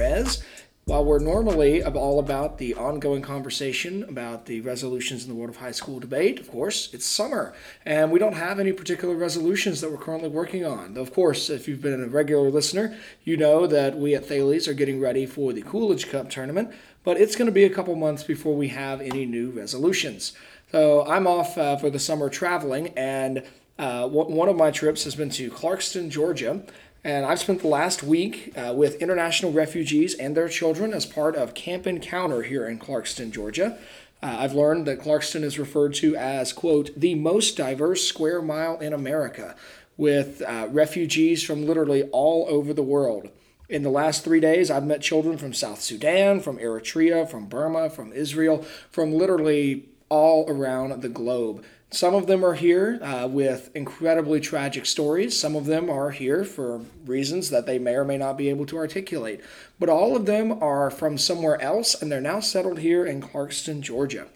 Perez. While we're normally all about the ongoing conversation about the resolutions in the world of high school debate, of course, it's summer, and we don't have any particular resolutions that we're currently working on. Of course, if you've been a regular listener, you know that we at Thales are getting ready for the Coolidge Cup tournament, but it's going to be a couple months before we have any new resolutions. So I'm off for the summer traveling, and one of my trips has been to Clarkston, Georgia. And I've spent the last week with international refugees and their children as part of Camp Encounter here in Clarkston, Georgia. I've learned that Clarkston is referred to as, quote, the most diverse square mile in America, with refugees from literally all over the world. In the last 3 days, I've met children from South Sudan, from Eritrea, from Burma, from Israel, from literally all around the globe. Some of them are here with incredibly tragic stories. Some of them are here for reasons that they may or may not be able to articulate. But all of them are from somewhere else, and they're now settled here in Clarkston, Georgia.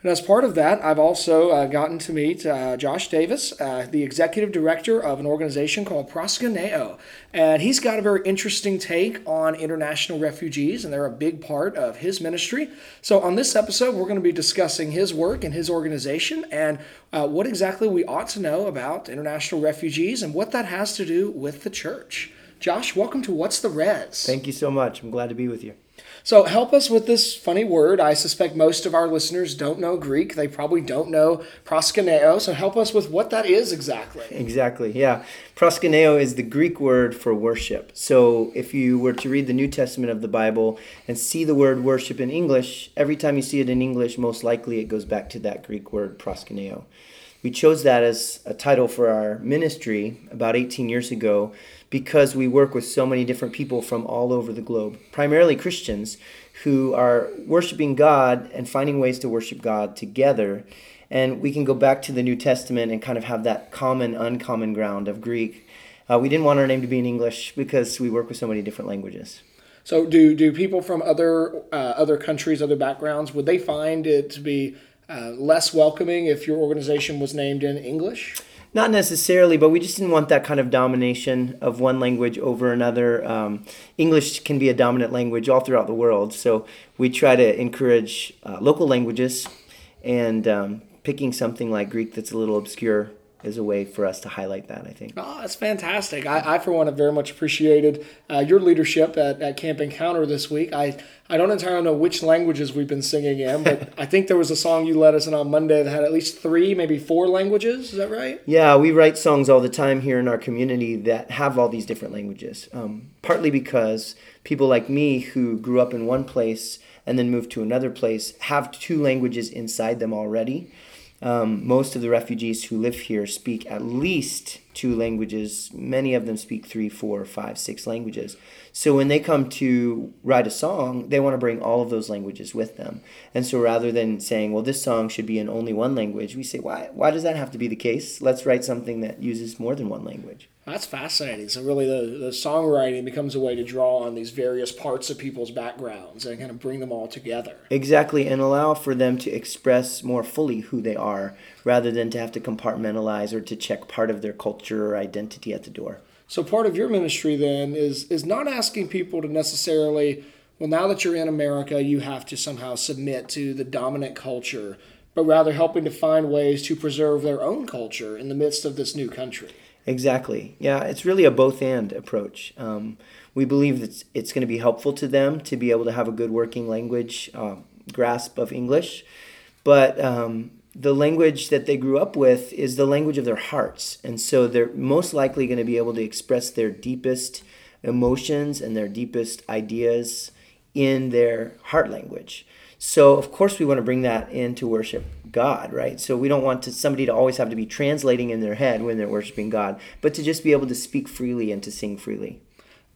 And as part of that, I've also gotten to meet Josh Davis, the executive director of an organization called Proskuneo. And he's got a very interesting take on international refugees, and they're a big part of his ministry. So on this episode, we're going to be discussing his work and his organization and what exactly we ought to know about international refugees and what that has to do with the church. Josh, welcome to What's the Res? Thank you so much. I'm glad to be with you. So help us with this funny word. I suspect most of our listeners don't know Greek. They probably don't know proskuneo. So help us with what that is exactly. Exactly, yeah. Proskuneo is the Greek word for worship. So if you were to read the New Testament of the Bible and see the word worship in English, every time you see it in English, most likely it goes back to that Greek word proskuneo. We chose that as a title for our ministry about 18 years ago because we work with so many different people from all over the globe, primarily Christians, who are worshiping God and finding ways to worship God together. And we can go back to the New Testament and kind of have that common, uncommon ground of Greek. We didn't want our name to be in English because we work with so many different languages. So do people from other countries, other backgrounds, would they find it to be less welcoming if your organization was named in English? Not necessarily, but we just didn't want that kind of domination of one language over another. English can be a dominant language all throughout the world, so we try to encourage local languages, and picking something like Greek that's a little obscure is a way for us to highlight that, I think. Oh, that's fantastic. I for one, have very much appreciated your leadership at Camp Encounter this week. I don't entirely know which languages we've been singing in, but I think there was a song you led us in on Monday that had at least 3, maybe 4 languages. Is that right? Yeah, we write songs all the time here in our community that have all these different languages, partly because people like me who grew up in one place and then moved to another place have 2 languages inside them already. Most of the refugees who live here speak at least 2 languages. Many of them speak 3, 4, 5, 6 languages. So when they come to write a song, they want to bring all of those languages with them. And so rather than saying, well, this song should be in only one language, we say, why does that have to be the case? Let's write something that uses more than one language. That's fascinating. So really the songwriting becomes a way to draw on these various parts of people's backgrounds and kind of bring them all together. Exactly, and allow for them to express more fully who they are rather than to have to compartmentalize or to check part of their culture or identity at the door. So part of your ministry then is not asking people to necessarily, well, now that you're in America, you have to somehow submit to the dominant culture, but rather helping to find ways to preserve their own culture in the midst of this new country. Exactly. Yeah, it's really a both-and approach. We believe that it's going to be helpful to them to be able to have a good working language grasp of English, but the language that they grew up with is the language of their hearts, and so they're most likely going to be able to express their deepest emotions and their deepest ideas in their heart language. So, of course, we want to bring that into worship God, right? So we don't want somebody to always have to be translating in their head when they're worshiping God, but to just be able to speak freely and to sing freely.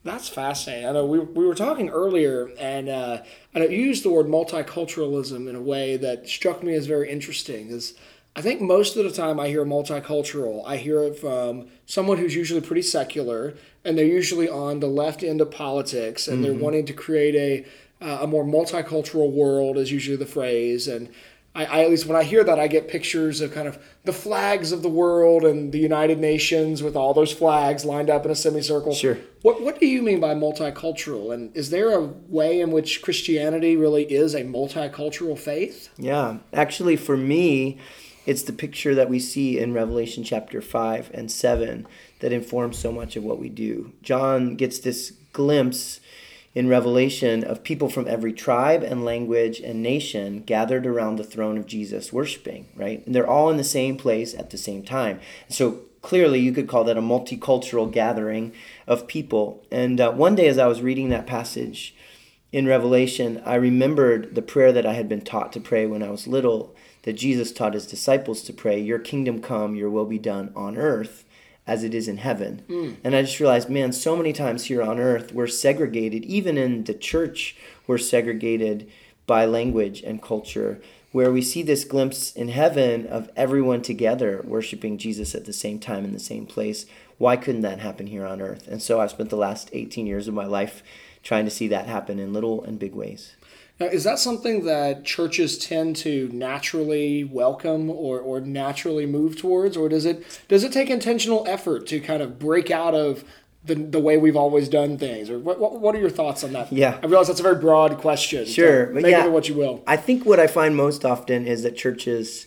That's fascinating. I know we were talking earlier, and I know you used the word multiculturalism in a way that struck me as very interesting. Is I think most of the time I hear multicultural, I hear it from someone who's usually pretty secular, and they're usually on the left end of politics, and they're wanting to create a more multicultural world is usually the phrase. And I at least when I hear that, I get pictures of kind of the flags of the world and the United Nations with all those flags lined up in a semicircle. Sure. What do you mean by multicultural? And is there a way in which Christianity really is a multicultural faith? Yeah. Actually, for me, it's the picture that we see in Revelation chapter 5 and 7 that informs so much of what we do. John gets this glimpse in Revelation of people from every tribe and language and nation gathered around the throne of Jesus worshiping, right? And they're all in the same place at the same time. So clearly you could call that a multicultural gathering of people. And one day as I was reading that passage in Revelation, I remembered the prayer that I had been taught to pray when I was little, that Jesus taught his disciples to pray, "Your kingdom come, your will be done on earth as it is in heaven." Mm. And I just realized, man, so many times here on earth, we're segregated. Even in the church, we're segregated by language and culture, where we see this glimpse in heaven of everyone together worshiping Jesus at the same time in the same place. Why couldn't that happen here on earth? And so I've spent the last 18 years of my life trying to see that happen in little and big ways. Now, is that something that churches tend to naturally welcome or naturally move towards? Or does it take intentional effort to kind of break out of the way we've always done things? Or what are your thoughts on that? Yeah. I realize that's a very broad question. Sure. But make it what you will. I think what I find most often is that churches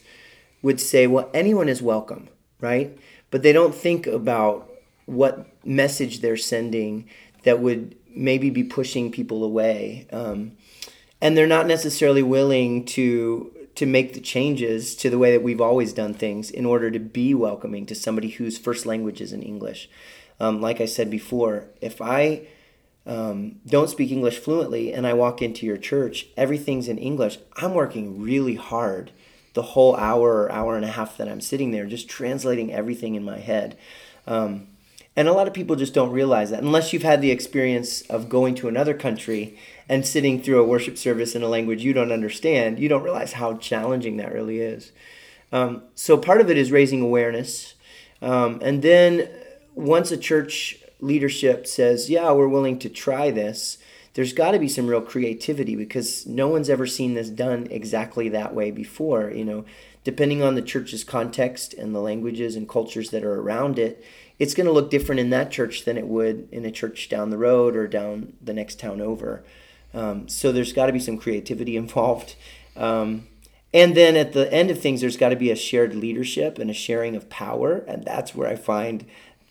would say, well, anyone is welcome, right? But they don't think about what message they're sending that would maybe be pushing people away. And they're not necessarily willing to make the changes to the way that we've always done things in order to be welcoming to somebody whose first language is in English. Like I said before, if I don't speak English fluently and I walk into your church, everything's in English, I'm working really hard the whole hour or hour and a half that I'm sitting there just translating everything in my head. And a lot of people just don't realize that unless you've had the experience of going to another country and sitting through a worship service in a language you don't understand, you don't realize how challenging that really is. So part of it is raising awareness. And then once a church leadership says, yeah, we're willing to try this, there's got to be some real creativity because no one's ever seen this done exactly that way before. You know, depending on the church's context and the languages and cultures that are around it, it's going to look different in that church than it would in a church down the road or down the next town over. So there's got to be some creativity involved. And then at the end of things, there's got to be a shared leadership and a sharing of power. And that's where I find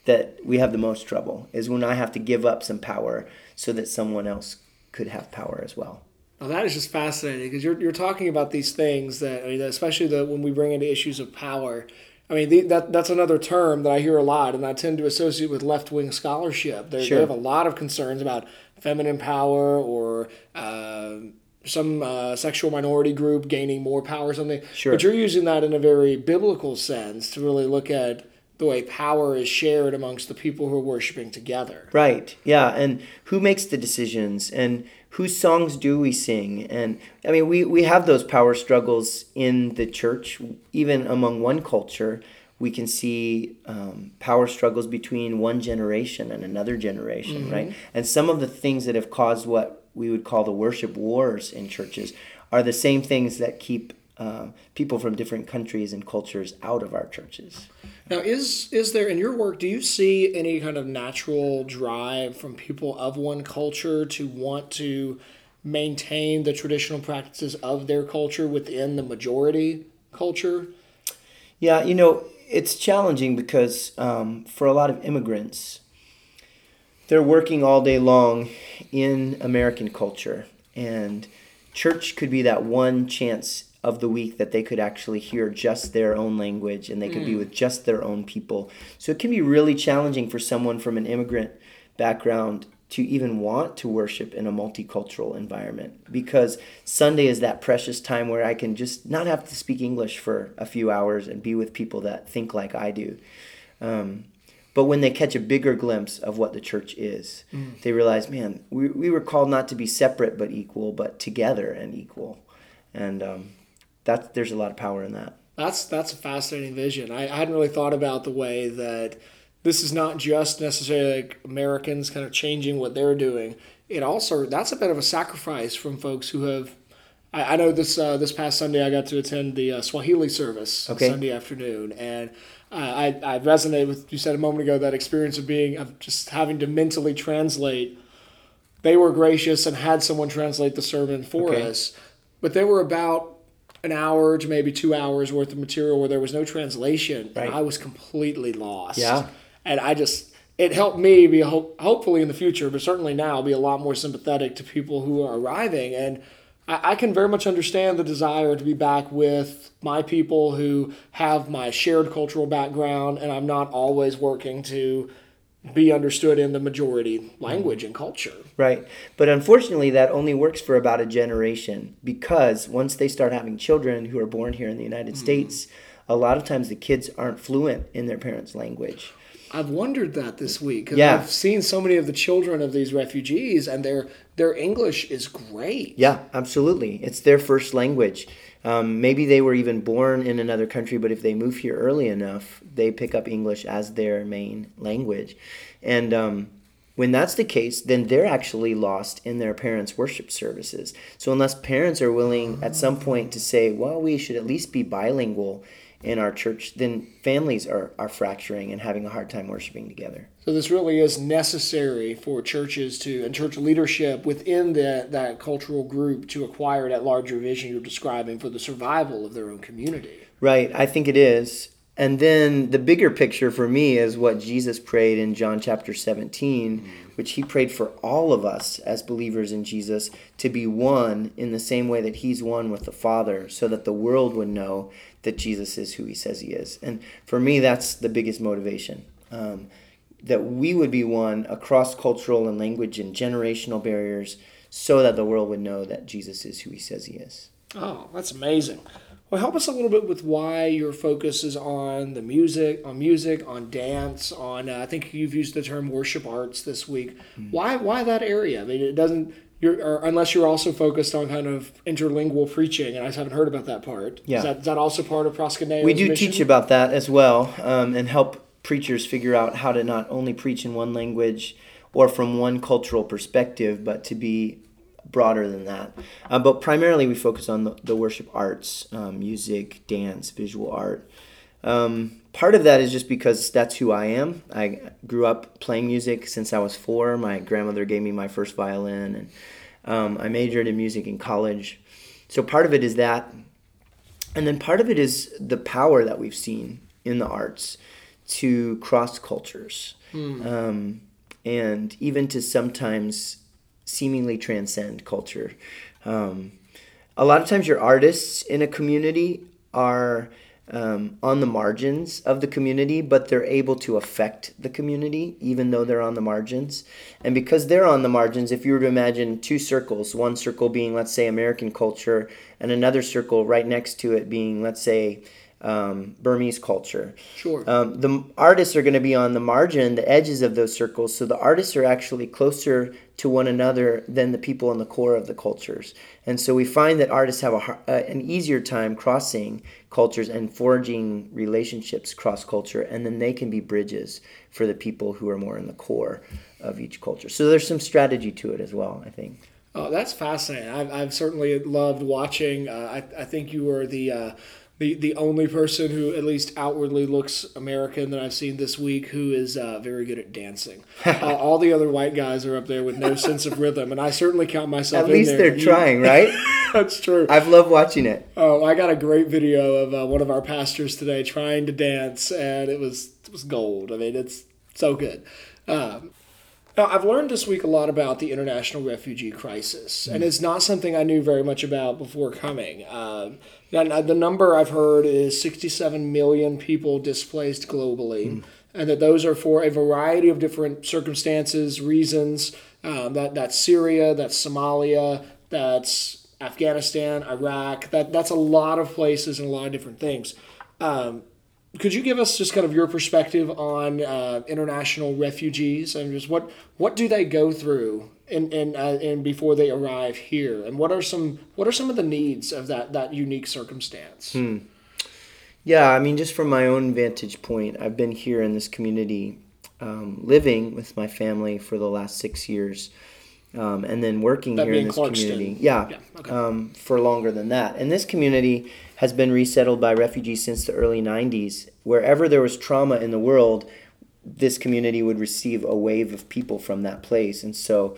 that we have the most trouble, is when I have to give up some power so that someone else could have power as well. Now that is just fascinating because you're talking about these things that, I mean, especially when we bring into issues of power. I mean, that's another term that I hear a lot, and I tend to associate with left-wing scholarship. Sure. They have a lot of concerns about feminine power or some sexual minority group gaining more power or something. Sure. But you're using that in a very biblical sense to really look at the way power is shared amongst the people who are worshiping together. Right, yeah, and who makes the decisions, and whose songs do we sing? And I mean, we have those power struggles in the church. Even among one culture, we can see power struggles between one generation and another generation, mm-hmm. right? And some of the things that have caused what we would call the worship wars in churches are the same things that keep people from different countries and cultures out of our churches. Now, is there, in your work, do you see any kind of natural drive from people of one culture to want to maintain the traditional practices of their culture within the majority culture? Yeah, you know, it's challenging because for a lot of immigrants, they're working all day long in American culture, and church could be that one chance of the week that they could actually hear just their own language and they could be with just their own people. So it can be really challenging for someone from an immigrant background to even want to worship in a multicultural environment, because Sunday is that precious time where I can just not have to speak English for a few hours and be with people that think like I do. But when they catch a bigger glimpse of what the church is, they realize, man, we were called not to be separate but equal, but together and equal. And there's a lot of power in that. That's a fascinating vision. I hadn't really thought about the way that this is not just necessarily like Americans kind of changing what they're doing. It also, that's a bit of a sacrifice from folks who have I know this past Sunday I got to attend the Swahili service Sunday afternoon, and I resonated with what you said a moment ago, that experience of just having to mentally translate. They were gracious and had someone translate the sermon for us, but they were about an hour to maybe 2 hours worth of material where there was no translation, and I was completely lost. Yeah. And it helped me be hopefully in the future, but certainly now, be a lot more sympathetic to people who are arriving. And I can very much understand the desire to be back with my people who have my shared cultural background, and I'm not always working to be understood in the majority language and culture. Right. But unfortunately, that only works for about a generation, because once they start having children who are born here in the United States, a lot of times the kids aren't fluent in their parents' language. I've wondered that this week, because I've seen so many of the children of these refugees, and their English is great. Yeah, absolutely. It's their first language. Maybe they were even born in another country, but if they move here early enough, they pick up English as their main language. And when that's the case, then they're actually lost in their parents' worship services. So unless parents are willing at some point to say, well, we should at least be bilingual in our church, then families are fracturing and having a hard time worshiping together. So this really is necessary for churches and church leadership within that cultural group to acquire that larger vision you're describing for the survival of their own community. Right, I think it is. And then the bigger picture for me is what Jesus prayed in John chapter 17, which he prayed for all of us as believers in Jesus to be one in the same way that he's one with the Father, so that the world would know that Jesus is who he says he is. And for me, that's the biggest motivation, that we would be one across cultural and language and generational barriers, so that the world would know that Jesus is who he says he is. Oh, that's amazing. Well, help us a little bit with why your focus is on the music, on dance, on I think you've used the term worship arts this week. Why that area? I mean, it doesn't. Unless you're also focused on kind of interlingual preaching, and I haven't heard about that part. Yeah. Is that also part of Proskuneo's mission? We do teach about that as well, and help preachers figure out how to not only preach in one language or from one cultural perspective, but to be broader than that. But primarily we focus on the worship arts, music, dance, visual art. Part of that is just because that's who I am. I grew up playing music since I was 4. My grandmother gave me my first violin, and I majored in music in college. So part of it is that. And then part of it is the power that we've seen in the arts to cross cultures, and even to sometimes seemingly transcend culture. A lot of times your artists in a community are on the margins of the community, but they're able to affect the community even though they're on the margins. And because they're on the margins, if you were to imagine two circles, one circle being, let's say, American culture, and another circle right next to it being, let's say, Burmese culture. Sure. The artists are going to be on the margin, the edges of those circles, so the artists are actually closer to one another than the people in the core of the cultures. And so we find that artists have an easier time crossing cultures and forging relationships cross-culture, and then they can be bridges for the people who are more in the core of each culture. So there's some strategy to it as well, I think. Oh, that's fascinating. I've certainly loved watching. I think you were the only person who at least outwardly looks American that I've seen this week who is very good at dancing. All the other white guys are up there with no sense of rhythm, and I certainly count myself in there. At least they're trying, right? That's true. I've loved watching it. Oh, I got a great video of one of our pastors today trying to dance, and it was gold. I mean, it's so good. Now, I've learned this week a lot about the international refugee crisis, and it's not something I knew very much about before coming. The number I've heard is 67 million people displaced globally, and that those are for a variety of different circumstances, reasons. That's Syria, that's Somalia, that's Afghanistan, Iraq. That's a lot of places and a lot of different things. Could you give us just kind of your perspective on international refugees, and just what do they go through and before they arrive here, and what are some of the needs of that unique circumstance? Yeah, I mean, just from my own vantage point, I've been here in this community living with my family for the last 6 years. and then working that here in this community. For longer than that. And this community has been resettled by refugees since the early 90s. Wherever there was trauma in the world, this community would receive a wave of people from that place. And so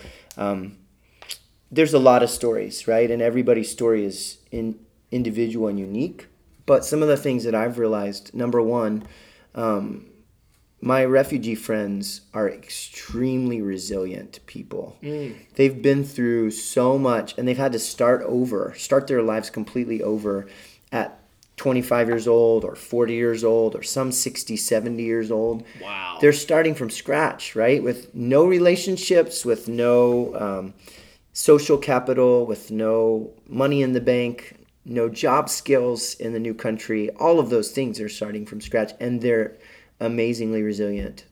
there's a lot of stories, right? And everybody's story is individual and unique. But some of the things that I've realized, number one, my refugee friends are extremely resilient people. They've been through so much, and they've had to start their lives completely over at 25 years old or 40 years old or some 60, 70 years old. Wow. They're starting from scratch, right? With no relationships, with no social capital, with no money in the bank, no job skills in the new country. All of those things are starting from scratch, and they're amazingly resilient.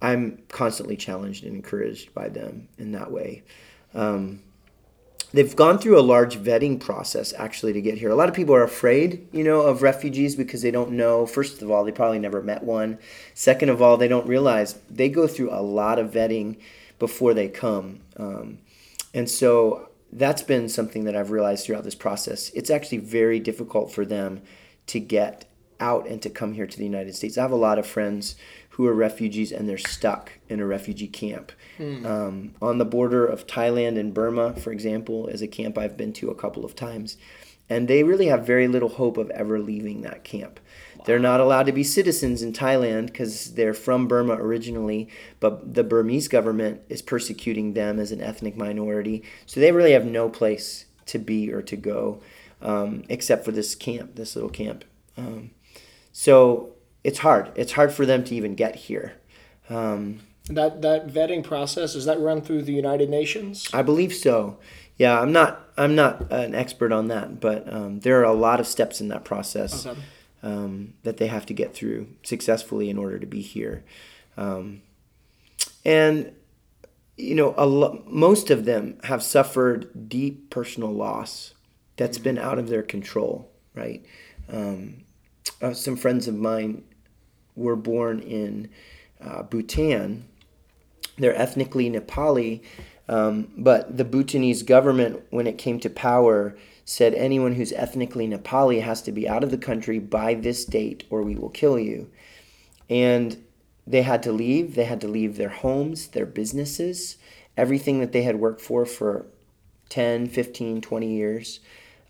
I'm constantly challenged and encouraged by them in that way. They've gone through a large vetting process, actually, to get here. A lot of people are afraid, of refugees because they don't know. First of all, they probably never met one. Second of all, they don't realize they go through a lot of vetting before they come. And so that's been something that I've realized throughout this process. It's actually very difficult for them to get out and to come here to the United States. I have a lot of friends who are refugees and they're stuck in a refugee camp. On the border of Thailand and Burma, for example, is a camp I've been to a couple of times. And they really have very little hope of ever leaving that camp. Wow. They're not allowed to be citizens in Thailand because they're from Burma originally, but the Burmese government is persecuting them as an ethnic minority. So they really have no place to be or to go except for this little camp. So it's hard. It's hard for them to even get here. That vetting process, is that run through the United Nations? I believe so. Yeah, I'm not an expert on that, but there are a lot of steps in that process that they have to get through successfully in order to be here. Most of them have suffered deep personal loss that's been out of their control, right? Some friends of mine were born in Bhutan. They're ethnically Nepali, but the Bhutanese government, when it came to power, said anyone who's ethnically Nepali has to be out of the country by this date or we will kill you. And they had to leave. They had to leave their homes, their businesses, everything that they had worked for 10, 15, 20 years.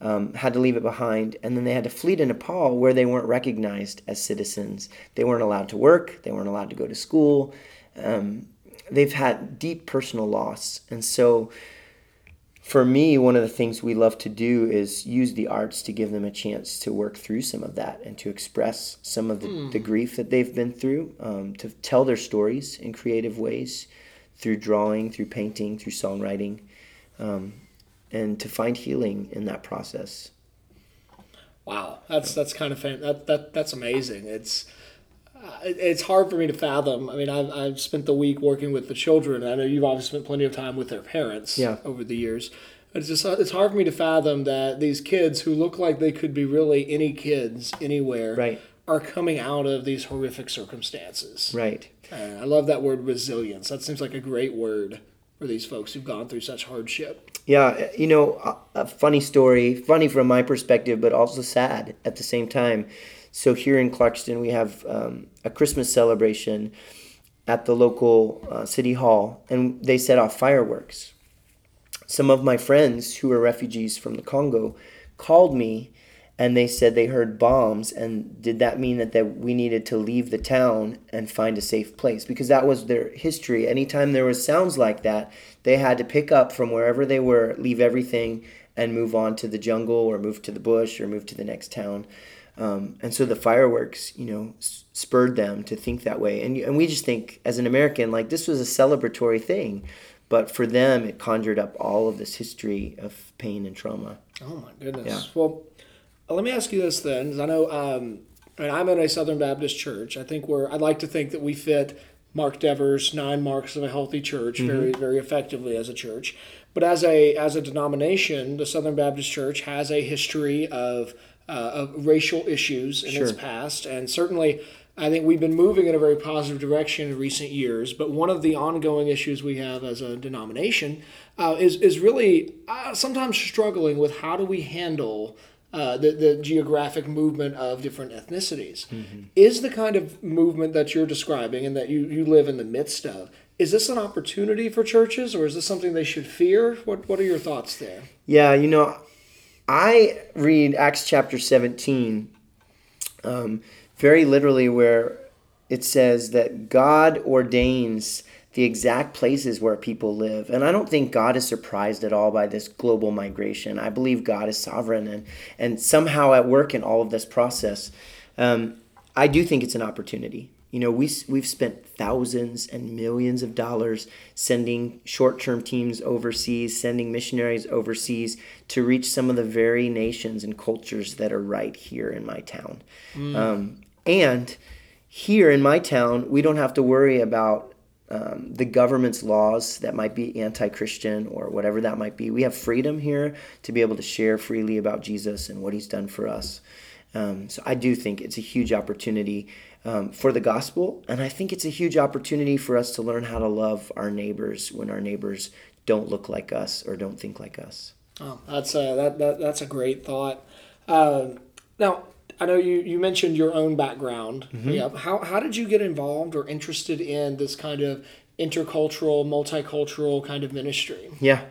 Had to leave it behind, and then they had to flee to Nepal where they weren't recognized as citizens. They weren't allowed to work. They weren't allowed to go to school. They've had deep personal loss. And so for me, one of the things we love to do is use the arts to give them a chance to work through some of that and to express some of the grief that they've been through, to tell their stories in creative ways through drawing, through painting, through songwriting. And to find healing in that process. Wow, that's kind of that's amazing. It's hard for me to fathom. I mean, I've spent the week working with the children. I know you've obviously spent plenty of time with their parents over the years. It's hard for me to fathom that these kids who look like they could be really any kids anywhere are coming out of these horrific circumstances. Right. I love that word resilience. That seems like a great word for these folks who've gone through such hardship. Yeah, a funny story, funny from my perspective, but also sad at the same time. So here in Clarkston, we have a Christmas celebration at the local city hall, and they set off fireworks. Some of my friends who are refugees from the Congo called me, and they said they heard bombs, and did that mean that we needed to leave the town and find a safe place? Because that was their history. Anytime there was sounds like that, they had to pick up from wherever they were, leave everything, and move on to the jungle or move to the bush or move to the next town. And so the fireworks, spurred them to think that way. And we just think, as an American, like this was a celebratory thing. But for them, it conjured up all of this history of pain and trauma. Oh, my goodness. Yeah. Well, let me ask you this then, because I know I'm in a Southern Baptist church. I'd like to think that we fit Mark Dever's 9 marks of a healthy church very, very effectively as a church. But as a denomination, the Southern Baptist Church has a history of racial issues in its past, and certainly I think we've been moving in a very positive direction in recent years, but one of the ongoing issues we have as a denomination is really sometimes struggling with how do we handle the geographic movement of different ethnicities. Mm-hmm. Is the kind of movement that you're describing and that you live in the midst of, is this an opportunity for churches, or is this something they should fear? What are your thoughts there? Yeah, I read Acts chapter 17 very literally, where it says that God ordains the exact places where people live. And I don't think God is surprised at all by this global migration. I believe God is sovereign and somehow at work in all of this process. I do think it's an opportunity. We've spent thousands and millions of dollars sending short-term teams overseas, sending missionaries overseas to reach some of the very nations and cultures that are right here in my town. Mm. And here in my town, we don't have to worry about the government's laws that might be anti-Christian or whatever that might be. We have freedom here to be able to share freely about Jesus and what he's done for us. So I do think it's a huge opportunity for the gospel, and I think it's a huge opportunity for us to learn how to love our neighbors when our neighbors don't look like us or don't think like us. Oh, that's a great thought. Now, I know you mentioned your own background. Mm-hmm. Yeah. How did you get involved or interested in this kind of intercultural, multicultural kind of ministry? Yeah.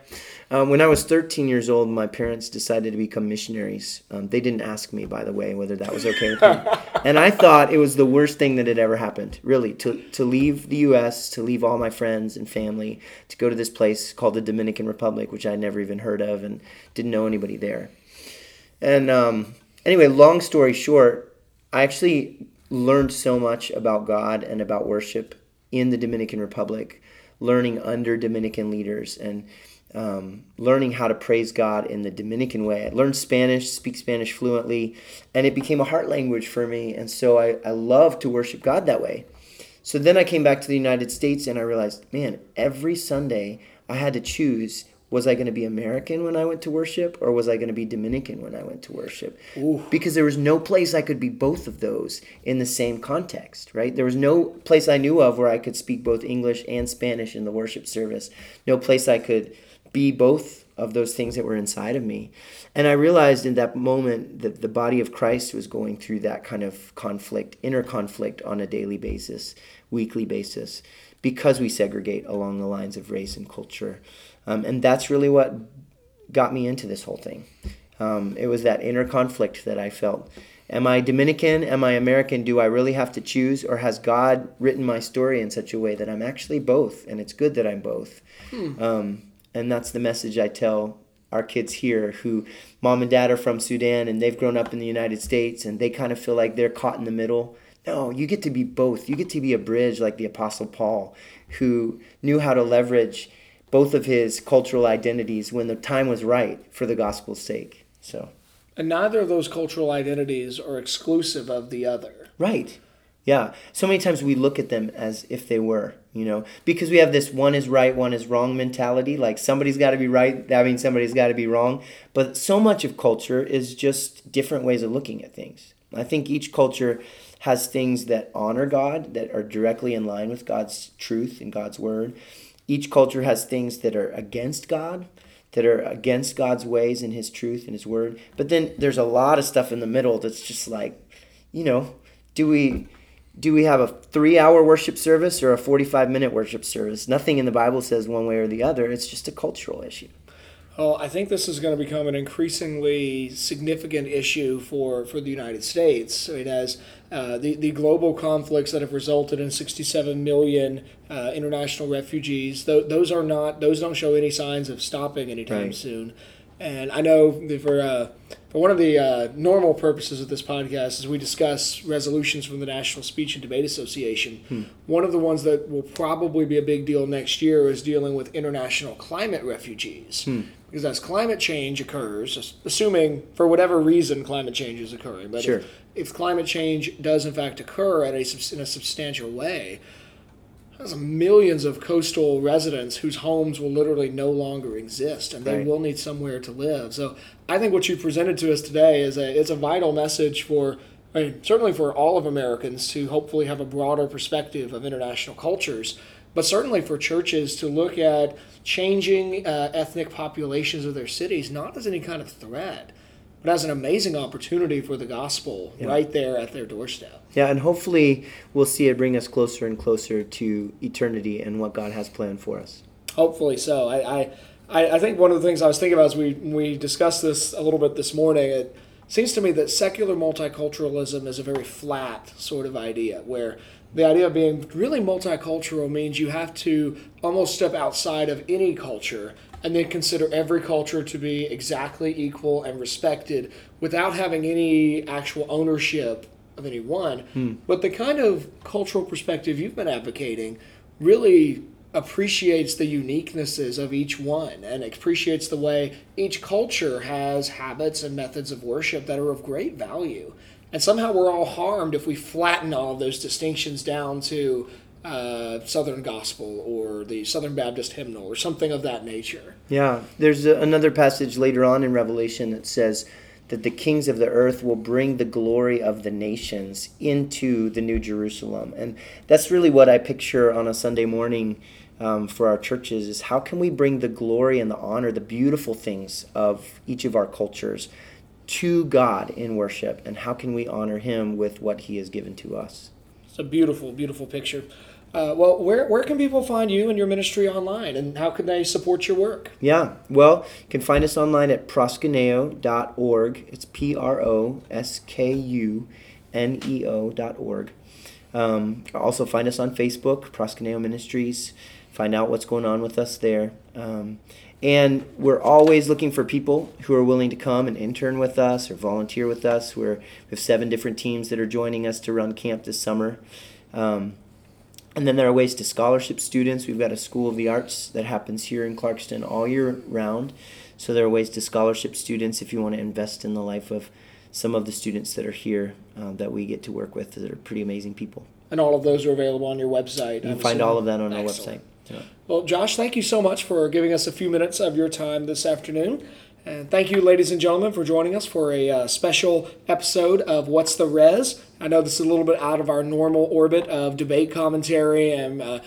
When I was 13 years old, my parents decided to become missionaries. They didn't ask me, by the way, whether that was okay with me. And I thought it was the worst thing that had ever happened, really, to leave the U.S., to leave all my friends and family, to go to this place called the Dominican Republic, which I'd never even heard of and didn't know anybody there. And anyway, long story short, I actually learned so much about God and about worship in the Dominican Republic, learning under Dominican leaders and learning how to praise God in the Dominican way. I learned Spanish, speak Spanish fluently, and it became a heart language for me. And so I love to worship God that way. So then I came back to the United States and I realized, man, every Sunday I had to choose, was I going to be American when I went to worship, or was I going to be Dominican when I went to worship? Ooh. Because there was no place I could be both of those in the same context, right? There was no place I knew of where I could speak both English and Spanish in the worship service. No place I could be both of those things that were inside of me. And I realized in that moment that the body of Christ was going through that kind of conflict, inner conflict on a daily basis, weekly basis, because we segregate along the lines of race and culture. And that's really what got me into this whole thing. It was that inner conflict that I felt. Am I Dominican? Am I American? Do I really have to choose? Or has God written my story in such a way that I'm actually both? And it's good that I'm both. Hmm. And that's the message I tell our kids here, who mom and dad are from Sudan and they've grown up in the United States and they kind of feel like they're caught in the middle. No, you get to be both. You get to be a bridge like the Apostle Paul, who knew how to leverage both of his cultural identities when the time was right for the gospel's sake. So, and neither of those cultural identities are exclusive of the other. Right. Yeah. So many times we look at them as if they were, because we have this one is right, one is wrong mentality. Like somebody's got to be right. That means somebody's got to be wrong. But so much of culture is just different ways of looking at things. I think each culture has things that honor God, that are directly in line with God's truth and God's word. Each culture has things that are against God, that are against God's ways and his truth and his word. But then there's a lot of stuff in the middle that's just like, do we have a 3-hour worship service or a 45-minute worship service? Nothing in the Bible says one way or the other. It's just a cultural issue. Well, I think this is going to become an increasingly significant issue for the United States. I mean, as the global conflicts that have resulted in 67 million international refugees, those don't show any signs of stopping anytime right. soon. And I know for one of the normal purposes of this podcast is we discuss resolutions from the National Speech and Debate Association. Hmm. One of the ones that will probably be a big deal next year is dealing with international climate refugees. Hmm. Because as climate change occurs, assuming for whatever reason climate change is occurring, but sure. if climate change does in fact occur in a substantial way, there's millions of coastal residents whose homes will literally no longer exist, and they right. will need somewhere to live. So I think what you presented to us today is a vital message for I mean, certainly for all of Americans to hopefully have a broader perspective of international cultures, but certainly for churches to look at changing ethnic populations of their cities, not as any kind of threat, but as an amazing opportunity for the gospel right there at their doorstep. Yeah, and hopefully we'll see it bring us closer and closer to eternity and what God has planned for us. Hopefully so. I think one of the things I was thinking about as we discussed this a little bit this morning, it seems to me that secular multiculturalism is a very flat sort of idea, where the idea of being really multicultural means you have to almost step outside of any culture and then consider every culture to be exactly equal and respected without having any actual ownership of any one. But the kind of cultural perspective you've been advocating really appreciates the uniquenesses of each one and appreciates the way each culture has habits and methods of worship that are of great value. And somehow we're all harmed if we flatten all of those distinctions down to Southern Gospel or the Southern Baptist hymnal or something of that nature. Yeah, there's another passage later on in Revelation that says that the kings of the earth will bring the glory of the nations into the New Jerusalem. And that's really what I picture on a Sunday morning for our churches, is how can we bring the glory and the honor, the beautiful things of each of our cultures to God in worship, and how can we honor Him with what He has given to us? It's a beautiful, beautiful picture. Well, where can people find you and your ministry online, and how can they support your work? Yeah, well, you can find us online at proskuneo.org. It's PROSKUNEO.org. You can also find us on Facebook, Proskuneo Ministries. Find out what's going on with us there. And we're always looking for people who are willing to come and intern with us or volunteer with us. We have 7 different teams that are joining us to run camp this summer. And then there are ways to scholarship students. We've got a School of the Arts that happens here in Clarkston all year round. So there are ways to scholarship students if you want to invest in the life of some of the students that are here that we get to work with that are pretty amazing people. And all of those are available on your website. You can find all of that on our website. Yeah. Well, Josh, thank you so much for giving us a few minutes of your time this afternoon. And thank you, ladies and gentlemen, for joining us for a special episode of What's the Res? I know this is a little bit out of our normal orbit of debate commentary and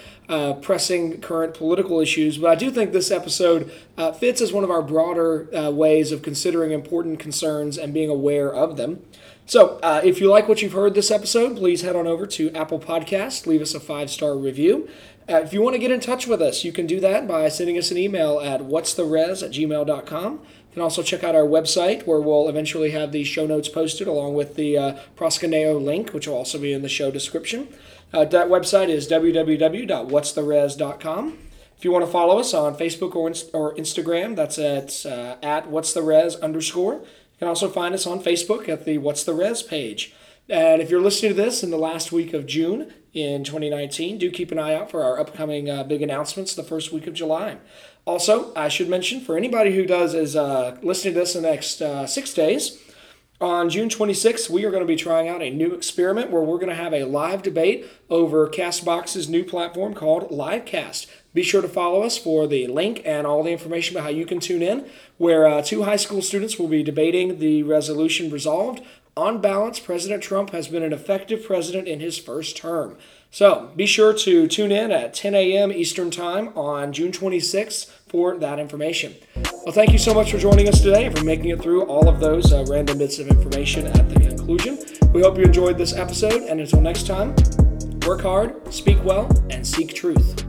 pressing current political issues, but I do think this episode fits as one of our broader ways of considering important concerns and being aware of them. So if you like what you've heard this episode, please head on over to Apple Podcasts, leave us a 5-star review. If you want to get in touch with us, you can do that by sending us an email at whatstheres@gmail.com. You can also check out our website, where we'll eventually have the show notes posted along with the Proskuneo link, which will also be in the show description. That website is www.whatstheres.com. If you want to follow us on Facebook or Instagram, that's at whatstheres_. You can also find us on Facebook at the What's the Res page. And if you're listening to this in the last week of June in 2019, do keep an eye out for our upcoming big announcements the first week of July. Also, I should mention for anybody who is listening to this in the next 6 days, on June 26th, we are going to be trying out a new experiment where we're going to have a live debate over CastBox's new platform called Livecast. Be sure to follow us for the link and all the information about how you can tune in, where 2 high school students will be debating the resolution resolved. On balance, President Trump has been an effective president in his first term. So be sure to tune in at 10 a.m. Eastern Time on June 26th for that information. Well, thank you so much for joining us today and for making it through all of those random bits of information at the conclusion. We hope you enjoyed this episode, and until next time, work hard, speak well, and seek truth.